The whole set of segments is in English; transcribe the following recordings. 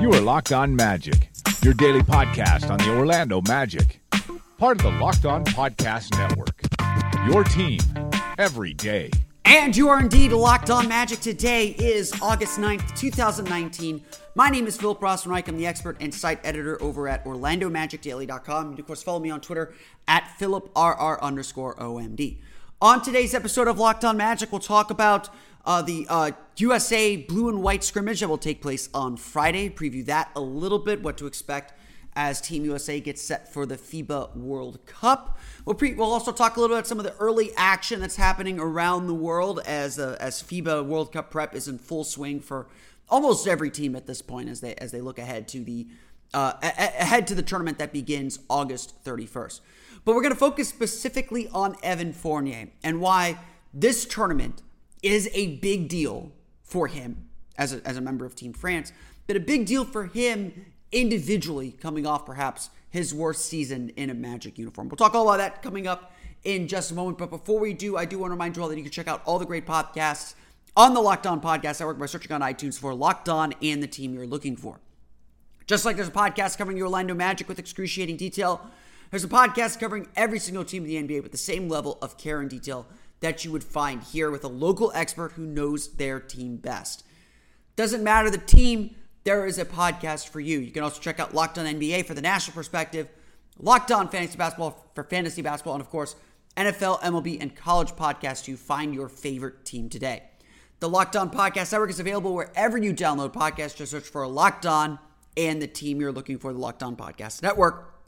You are Locked On Magic, your daily podcast on the Orlando Magic, part of the Locked On Podcast Network, your team every day. And you are indeed Locked On Magic. Today is August 9th, 2019. My name is Philip Rossman-Reich. I'm the expert and site editor over at orlandomagicdaily.com. And of course, follow me on Twitter at philiprr_omd. On today's episode of Locked On Magic, we'll talk about the USA Blue-White Scrimmage that will take place on Friday. Preview that a little bit, what to expect as Team USA gets set for the FIBA World Cup. We'll also talk a little bit about some of the early action that's happening around the world as FIBA World Cup prep is in full swing for almost every team at this point as they look ahead to the tournament that begins August 31st. But we're going to focus specifically on Evan Fournier and why this tournament is a big deal for him as a member of Team France, but a big deal for him individually coming off perhaps his worst season in a Magic uniform. We'll talk all about that coming up in just a moment. But before we do, I do want to remind you all that you can check out all the great podcasts on the Locked On Podcast Network by searching on iTunes for Locked On and the team you're looking for. Just like there's a podcast covering the Orlando Magic with excruciating detail, there's a podcast covering every single team in the NBA with the same level of care and detail that you would find here with a local expert who knows their team best. Doesn't matter the team, there is a podcast for you. You can also check out Locked On NBA for the national perspective, Locked On Fantasy Basketball for fantasy basketball, and of course, NFL, MLB, and college podcasts to find your favorite team today. The Locked On Podcast Network is available wherever you download podcasts. Just search for Locked On and the team you're looking for, the Locked On Podcast Network.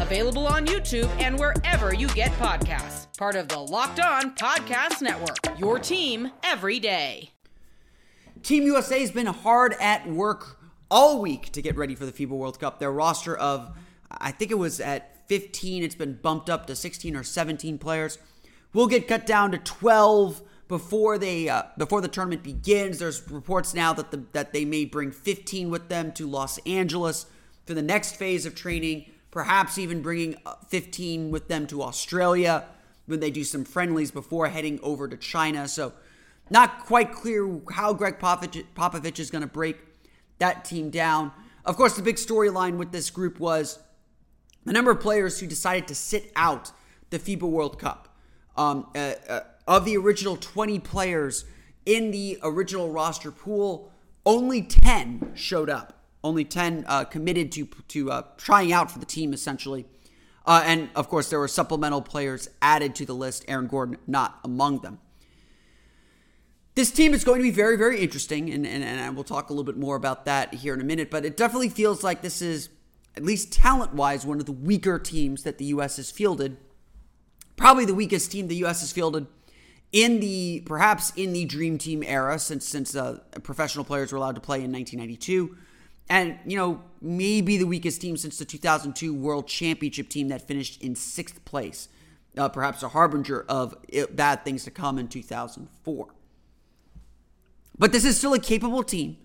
available on YouTube and wherever you get podcasts. Part of the Locked On Podcast Network, your team every day. Team USA has been hard at work all week to get ready for the FIBA World Cup. Their roster of, I think it was at 15, it's been bumped up to 16 or 17 players, will get cut down to 12 before the tournament begins. There's reports now that they may bring 15 with them to Los Angeles for the next phase of training, perhaps even bringing 15 with them to Australia when they do some friendlies before heading over to China. So not quite clear how Gregg Popovich is going to break that team down. Of course, the big storyline with this group was the number of players who decided to sit out the FIBA World Cup. Of the original 20 players in the original roster pool, only 10 showed up. Only 10 committed to trying out for the team, essentially. And, of course, there were supplemental players added to the list, Aaron Gordon not among them. This team is going to be very, very interesting, and we'll talk a little bit more about that here in a minute. But it definitely feels like this is, at least talent-wise, one of the weaker teams that the U.S. has fielded. Probably the weakest team the U.S. has fielded in the Dream Team era since professional players were allowed to play in 1992. And, maybe the weakest team since the 2002 World Championship team that finished in 6th place. Perhaps a harbinger of bad things to come in 2004. But this is still a capable team.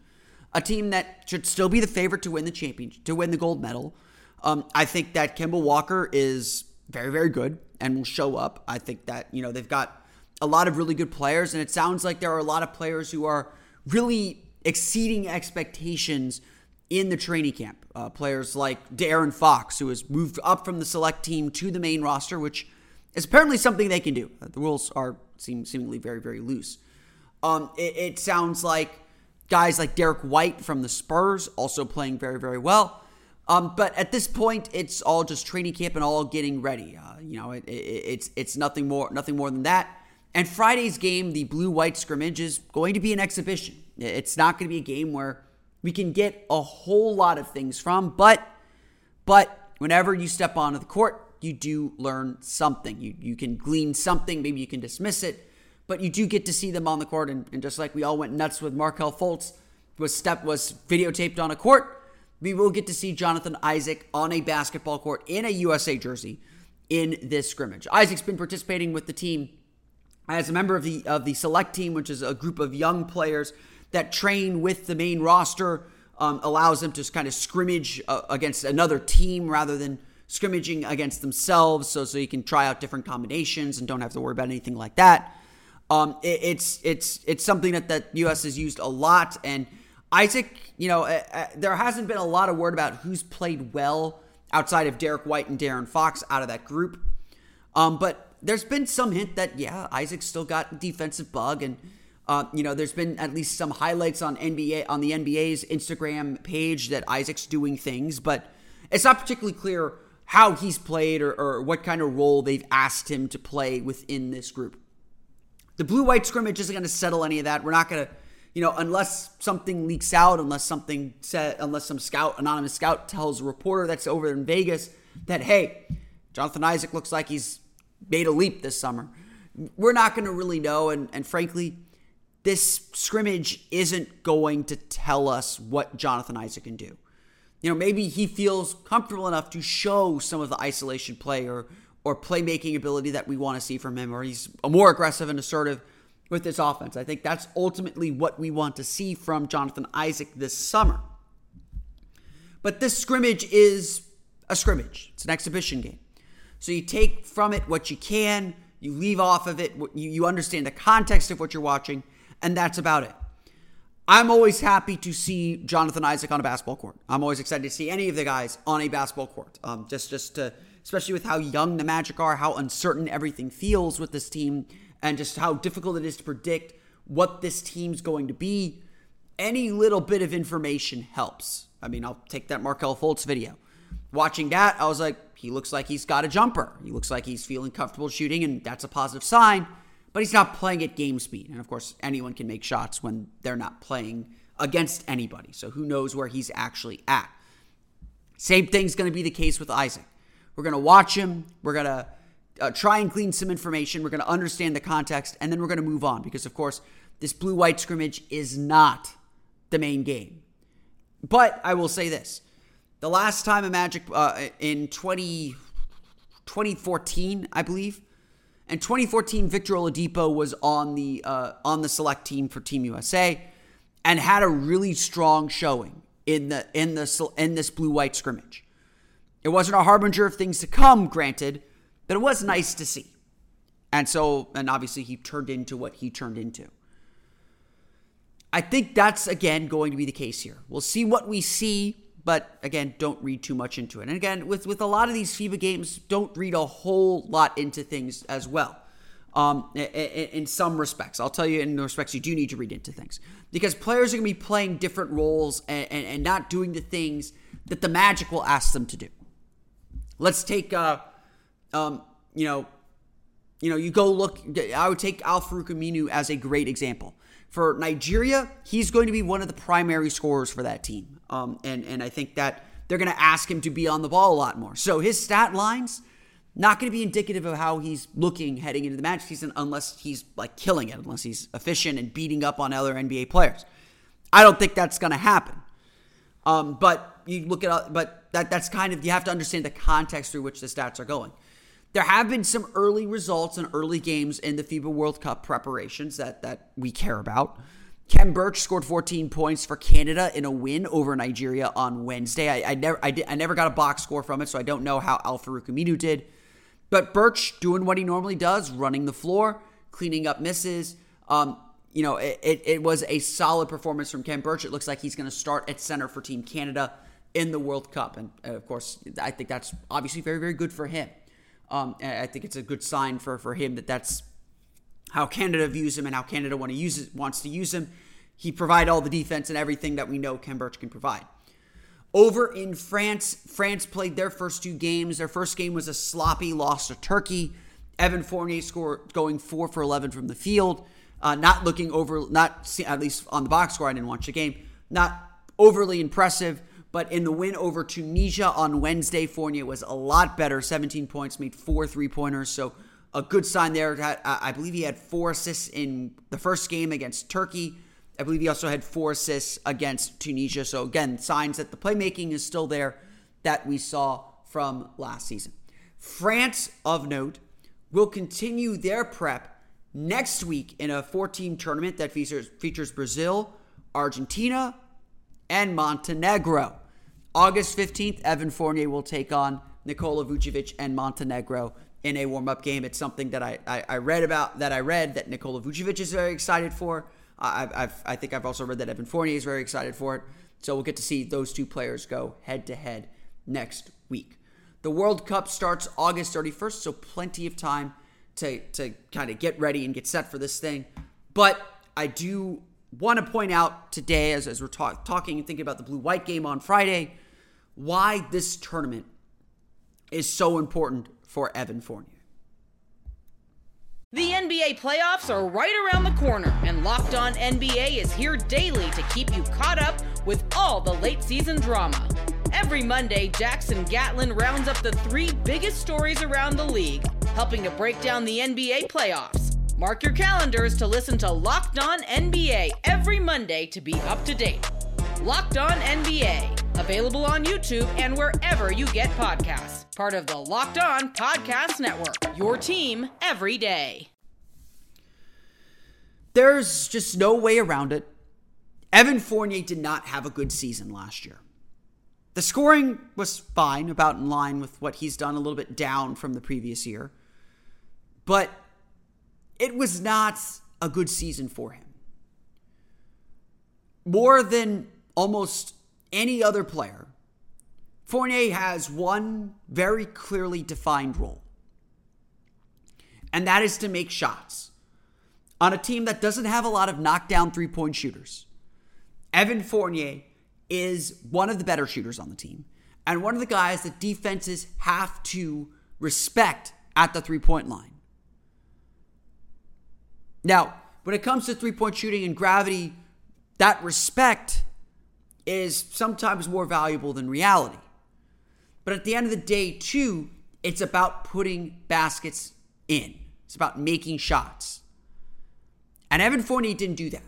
A team that should still be the favorite to win the championship, to win the gold medal. I think that Kemba Walker is very, very good and will show up. I think that, they've got a lot of really good players. And it sounds like there are a lot of players who are really exceeding expectations in the training camp. Players like De'Aaron Fox, who has moved up from the select team to the main roster, which is apparently something they can do. The rules are seemingly very, very loose. It sounds like Guys like Derek White from the Spurs also playing very, very well. But at this point, it's all just training camp and all getting ready. It's nothing more than that. And Friday's game, the Blue-White Scrimmage, is going to be an exhibition. It's not going to be a game where we can get a whole lot of things from, but whenever you step onto the court, you do learn something. You can glean something. Maybe you can dismiss it, but you do get to see them on the court. And just like we all went nuts with Markelle Fultz was videotaped on a court, we will get to see Jonathan Isaac on a basketball court in a USA jersey in this scrimmage. Isaac's been participating with the team as a member of the select team, which is a group of young players that train with the main roster. Allows them to kind of scrimmage against another team rather than scrimmaging against themselves, so you can try out different combinations and don't have to worry about anything like that. It's something that U.S. has used a lot. And Isaac, there hasn't been a lot of word about who's played well outside of Derek White and De'Aaron Fox out of that group. But there's been some hint that, Isaac's still got a defensive bug, and there's been at least some highlights on the NBA's Instagram page that Isaac's doing things, but it's not particularly clear how he's played or what kind of role they've asked him to play within this group. The Blue-White Scrimmage isn't going to settle any of that. We're not going to, unless something leaks out, unless some anonymous scout tells a reporter that's over in Vegas that, hey, Jonathan Isaac looks like he's made a leap this summer. We're not going to really know, and frankly, this scrimmage isn't going to tell us what Jonathan Isaac can do. Maybe he feels comfortable enough to show some of the isolation play or playmaking ability that we want to see from him, or he's more aggressive and assertive with this offense. I think that's ultimately what we want to see from Jonathan Isaac this summer. But this scrimmage is a scrimmage. It's an exhibition game. So you take from it what you can, you leave off of it, you understand the context of what you're watching, and that's about it. I'm always happy to see Jonathan Isaac on a basketball court. I'm always excited to see any of the guys on a basketball court. Especially with how young the Magic are, how uncertain everything feels with this team, and just how difficult it is to predict what this team's going to be. Any little bit of information helps. I mean, I'll take that Markelle Fultz video. Watching that, I was like, he looks like he's got a jumper. He looks like he's feeling comfortable shooting, and that's a positive sign. But he's not playing at game speed. And, of course, anyone can make shots when they're not playing against anybody. So who knows where he's actually at. Same thing's going to be the case with Isaac. We're going to watch him. We're going to try and glean some information. We're going to understand the context. And then we're going to move on. Because, of course, this Blue-White Scrimmage is not the main game. But I will say this. The last time a Magic in 2014, I believe, in 2014, Victor Oladipo was on the select team for Team USA and had a really strong showing in this Blue-White Scrimmage. It wasn't a harbinger of things to come, granted, but it was nice to see. And obviously he turned into what he turned into. I think that's again going to be the case here. We'll see what we see, but again, don't read too much into it. And again, with a lot of these FIBA games, don't read a whole lot into things as well. In some respects, I'll tell you, in the respects you do need to read into things, because players are going to be playing different roles and not doing the things that the Magic will ask them to do. Let's take, you go look. I would take Al-Farouq Aminu as a great example. For Nigeria, he's going to be one of the primary scorers for that team. And I think that they're going to ask him to be on the ball a lot more. So his stat line's not going to be indicative of how he's looking heading into the Magic season unless he's like killing it, unless he's efficient and beating up on other NBA players. I don't think that's going to happen. You have to understand the context through which the stats are going. There have been some early results and early games in the FIBA World Cup preparations that we care about. Khem Birch scored 14 points for Canada in a win over Nigeria on Wednesday. I never got a box score from it, so I don't know how Al-Farouq Aminu did. But Birch doing what he normally does, running the floor, cleaning up misses. It was a solid performance from Khem Birch. It looks like he's going to start at center for Team Canada in the World Cup, and of course, I think that's obviously very, very good for him. I think it's a good sign for him that's how Canada views him and how Canada wants to use him. He provided all the defense and everything that we know Khem Birch can provide. Over in France, France played their first two games. Their first game was a sloppy loss to Turkey. Evan Fournier scored going 4 for 11 from the field. Not looking over, at least on the box score, I didn't watch the game. Not overly impressive, but in the win over Tunisia on Wednesday, Fournier was a lot better. 17 points, made 4 3-pointers, so a good sign there. I believe he had 4 assists in the first game against Turkey. I believe he also had 4 assists against Tunisia. So again, signs that the playmaking is still there that we saw from last season. France, of note, will continue their prep next week in a 4-team tournament that features Brazil, Argentina, and Montenegro. August 15th, Evan Fournier will take on Nikola Vucevic and Montenegro in a warm-up game. It's something that I read that Nikola Vucevic is very excited for. I think I've also read that Evan Fournier is very excited for it. So we'll get to see those two players go head-to-head next week. The World Cup starts August 31st, so plenty of time to kind of get ready and get set for this thing. But I do want to point out today, as we're talking and thinking about the Blue-White game on Friday, why this tournament is so important for Evan Fournier. The NBA playoffs are right around the corner, and Locked On NBA is here daily to keep you caught up with all the late season drama. Every Monday, Jackson Gatlin rounds up the 3 biggest stories around the league, helping to break down the NBA playoffs. Mark your calendars to listen to Locked On NBA every Monday to be up to date. Locked On NBA, available on YouTube and wherever you get podcasts. Part of the Locked On Podcast Network, your team every day. There's just no way around it. Evan Fournier did not have a good season last year. The scoring was fine, about in line with what he's done, a little bit down from the previous year. But it was not a good season for him. More than almost any other player, Fournier has one very clearly defined role, and that is to make shots. On a team that doesn't have a lot of knockdown three-point shooters, Evan Fournier is one of the better shooters on the team and one of the guys that defenses have to respect at the three-point line. Now, when it comes to three-point shooting and gravity, that respect is sometimes more valuable than reality. But at the end of the day, too, it's about putting baskets in. It's about making shots. And Evan Fournier didn't do that.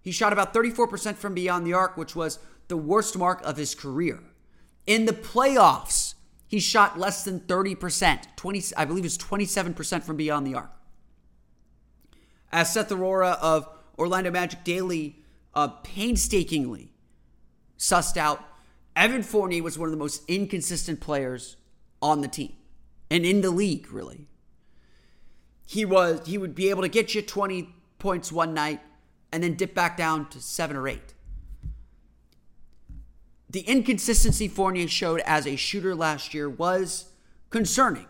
He shot about 34% from beyond the arc, which was the worst mark of his career. In the playoffs, he shot less than 30%. I believe it was 27% from beyond the arc. As Seth Aurora of Orlando Magic Daily painstakingly sussed out, Evan Fournier was one of the most inconsistent players on the team and in the league, really. He would be able to get you 20 points one night and then dip back down to 7 or 8. The inconsistency Fournier showed as a shooter last year was concerning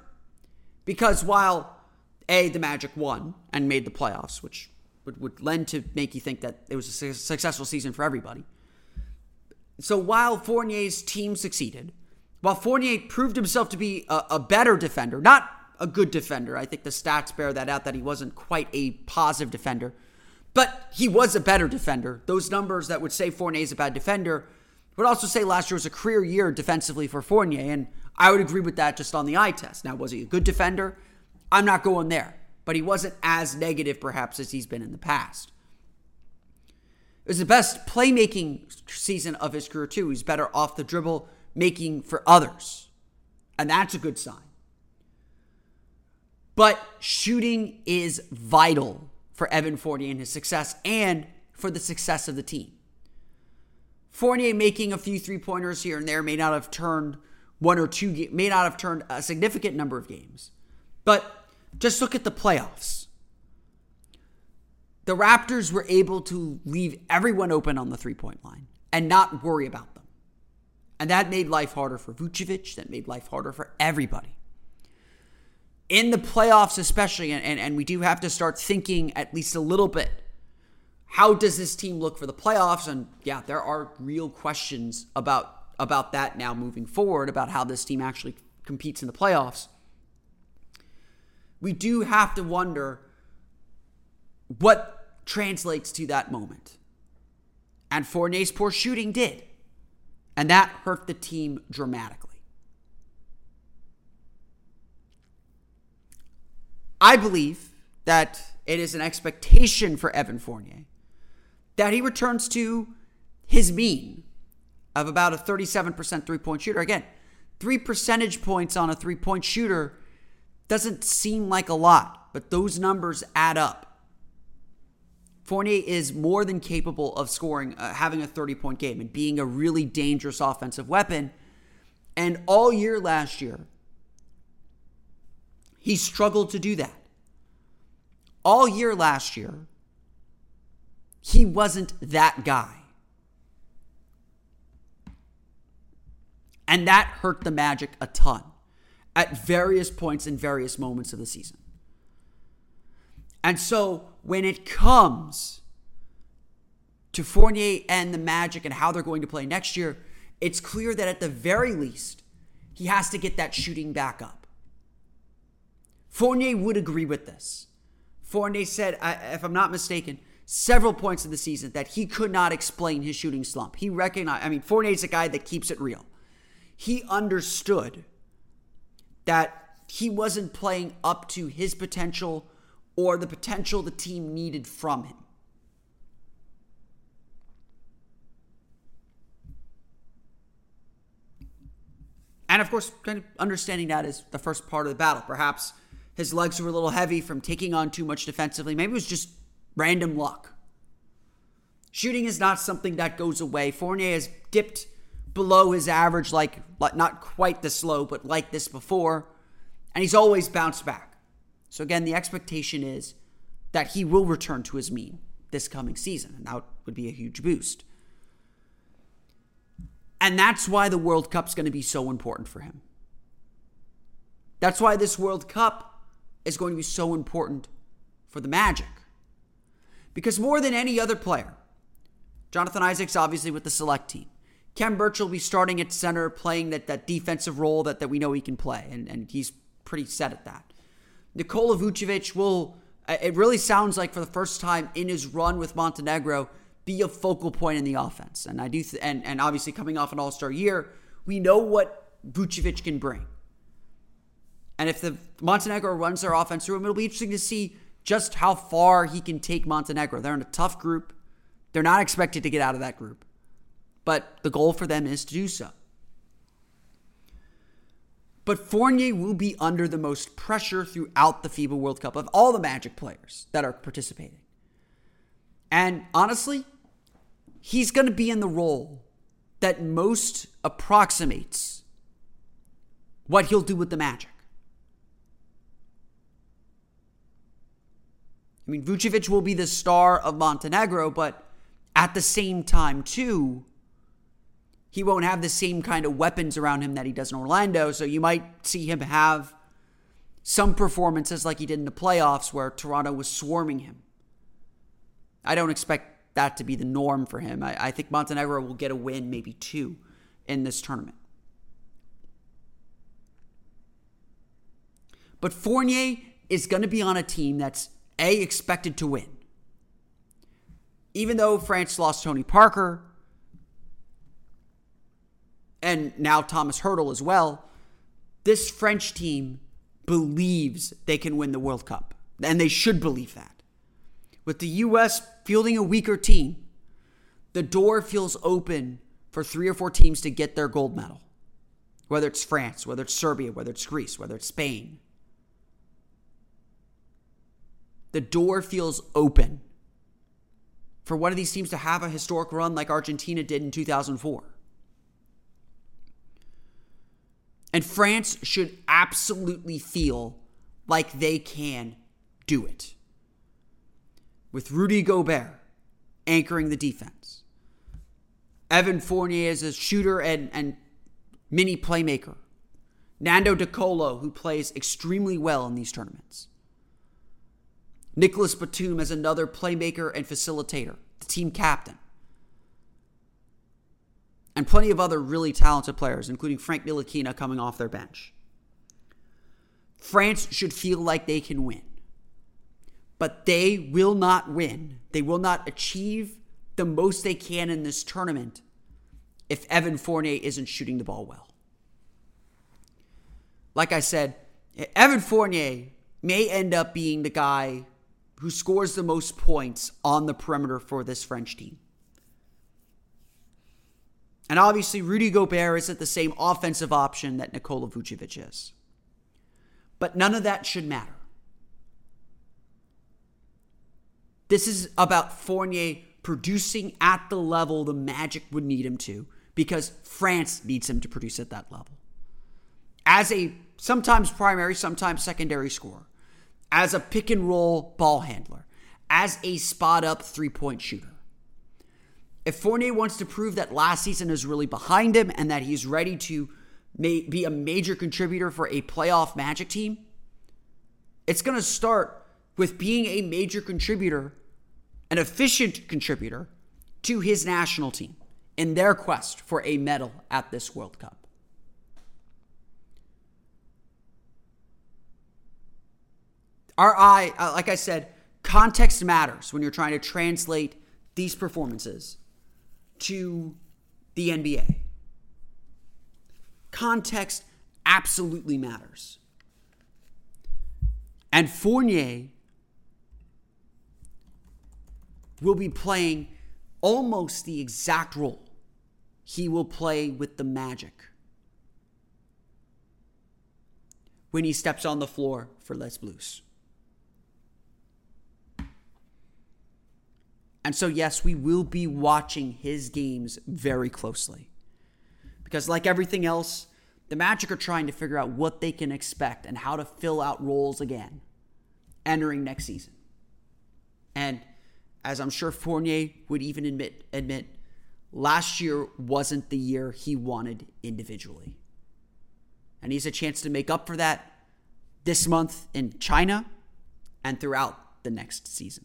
because while, A, the Magic won and made the playoffs, which would lend to make you think that it was a successful season for everybody. So while Fournier's team succeeded, while Fournier proved himself to be a better defender, not a good defender, I think the stats bear that out, that he wasn't quite a positive defender, but he was a better defender. Those numbers that would say Fournier's a bad defender would also say last year was a career year defensively for Fournier, and I would agree with that just on the eye test. Now, was he a good defender? I'm not going there, but he wasn't as negative perhaps as he's been in the past. It was the best playmaking season of his career, too. He's better off the dribble, making for others. And that's a good sign. But shooting is vital for Evan Fournier and his success and for the success of the team. Fournier making a few three-pointers here and there may not have turned a significant number of games. But just look at the playoffs. The Raptors were able to leave everyone open on the three-point line and not worry about them. And that made life harder for Vucevic. That made life harder for everybody. In the playoffs especially, and we do have to start thinking at least a little bit how does this team look for the playoffs? And yeah, there are real questions about that now moving forward, about how this team actually competes in the playoffs. We do have to wonder what translates to that moment. And Fournier's poor shooting did. And that hurt the team dramatically. I believe that it is an expectation for Evan Fournier that he returns to his mean of about a 37% three-point shooter. Again, 3 percentage points on a three-point shooter doesn't seem like a lot, but those numbers add up. Fournier is more than capable of scoring, having a 30-point game and being a really dangerous offensive weapon. And all year last year, he struggled to do that. All year last year, he wasn't that guy. And that hurt the Magic a ton at various points in various moments of the season. And so when it comes to Fournier and the Magic and how they're going to play next year, it's clear that at the very least, he has to get that shooting back up. Fournier would agree with this. Fournier said, if I'm not mistaken, several points in the season that he could not explain his shooting slump. He recognized, Fournier's a guy that keeps it real. He understood that he wasn't playing up to his potential or the potential the team needed from him. And of course, kind of understanding that is the first part of the battle. Perhaps his legs were a little heavy from taking on too much defensively. Maybe it was just random luck. Shooting is not something that goes away. Fournier has dipped below his average, like not quite this low, but like this before. And he's always bounced back. So again, the expectation is that he will return to his mean this coming season. And that would be a huge boost. And that's why the World Cup's going to be so important for him. That's why this World Cup is going to be so important for the Magic. Because more than any other player, Jonathan Isaac's obviously with the select team. Khem Birch will be starting at center, playing that defensive role that we know he can play, and he's pretty set at that. Nikola Vucevic will, it really sounds like for the first time in his run with Montenegro, be a focal point in the offense. And I do, and obviously coming off an All-Star year, we know what Vucevic can bring. And if the Montenegro runs their offense through him, it'll be interesting to see just how far he can take Montenegro. They're in a tough group. They're not expected to get out of that group. But the goal for them is to do so. But Fournier will be under the most pressure throughout the FIBA World Cup of all the Magic players that are participating. And honestly, he's going to be in the role that most approximates what he'll do with the Magic. Vucevic will be the star of Montenegro, but at the same time, too, he won't have the same kind of weapons around him that he does in Orlando, so you might see him have some performances like he did in the playoffs where Toronto was swarming him. I don't expect that to be the norm for him. I think Montenegro will get a win, maybe two, in this tournament. But Fournier is going to be on a team that's, A, expected to win. Even though France lost Tony Parker, and now Thomas Hurdle as well, this French team believes they can win the World Cup. And they should believe that. With the U.S. fielding a weaker team, the door feels open for 3 or 4 teams to get their gold medal. Whether it's France, whether it's Serbia, whether it's Greece, whether it's Spain. The door feels open for one of these teams to have a historic run like Argentina did in 2004. And France should absolutely feel like they can do it. With Rudy Gobert anchoring the defense. Evan Fournier is a shooter and mini playmaker. Nando De Colo, who plays extremely well in these tournaments. Nicolas Batum as another playmaker and facilitator, the team captain. And plenty of other really talented players, including Frank Ntilikina coming off their bench. France should feel like they can win. But they will not win. They will not achieve the most they can in this tournament if Evan Fournier isn't shooting the ball well. Like I said, Evan Fournier may end up being the guy who scores the most points on the perimeter for this French team. And obviously, Rudy Gobert isn't the same offensive option that Nikola Vucevic is. But none of that should matter. This is about Fournier producing at the level the Magic would need him to, because France needs him to produce at that level. As a sometimes primary, sometimes secondary scorer, as a pick and roll ball handler, as a spot up 3-point shooter. If Fournier wants to prove that last season is really behind him and that he's ready to be a major contributor for a playoff Magic team, it's going to start with being a major contributor, an efficient contributor to his national team in their quest for a medal at this World Cup. Like I said, context matters when you're trying to translate these performances to the NBA. Context absolutely matters. And Fournier will be playing almost the exact role he will play with the Magic when he steps on the floor for Les Blues. And so, yes, we will be watching his games very closely. Because like everything else, the Magic are trying to figure out what they can expect and how to fill out roles again entering next season. And as I'm sure Fournier would even admit, last year wasn't the year he wanted individually. And he has a chance to make up for that this month in China and throughout the next season.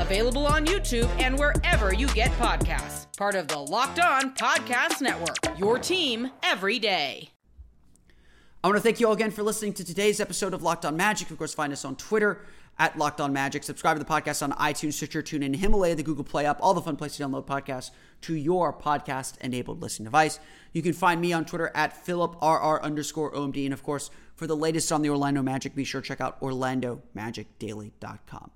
available on YouTube and wherever you get podcasts. Part of the Locked On Podcast Network, your team every day. I want to thank you all again for listening to today's episode of Locked On Magic. Of course, find us on Twitter at Locked On Magic. Subscribe to the podcast on iTunes, Stitcher, TuneIn, Himalaya, the Google Play app, all the fun places to download podcasts to your podcast-enabled listening device. You can find me on Twitter at PhilipRR_OMD. And of course, for the latest on the Orlando Magic, be sure to check out orlandomagicdaily.com.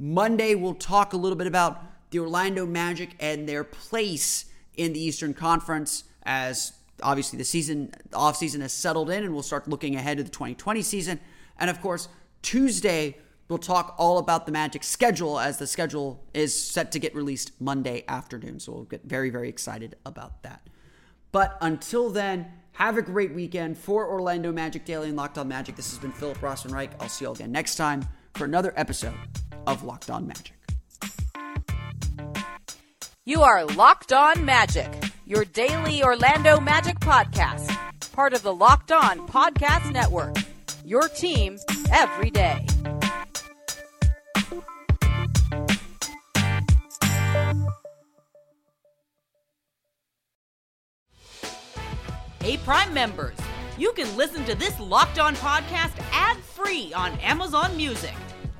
Monday, we'll talk a little bit about the Orlando Magic and their place in the Eastern Conference as obviously the offseason has settled in, and we'll start looking ahead to the 2020 season. And of course, Tuesday, we'll talk all about the Magic's schedule as the schedule is set to get released Monday afternoon. So we'll get very, very excited about that. But until then, have a great weekend. For Orlando Magic Daily and Locked On Magic, this has been Philip Rossman-Reich. I'll see you all again next time for another episode of Locked On Magic. You are Locked On Magic, your daily Orlando Magic podcast, part of the Locked On Podcast Network, your team every day. Hey, Prime members, you can listen to this Locked On podcast ad-free on Amazon Music.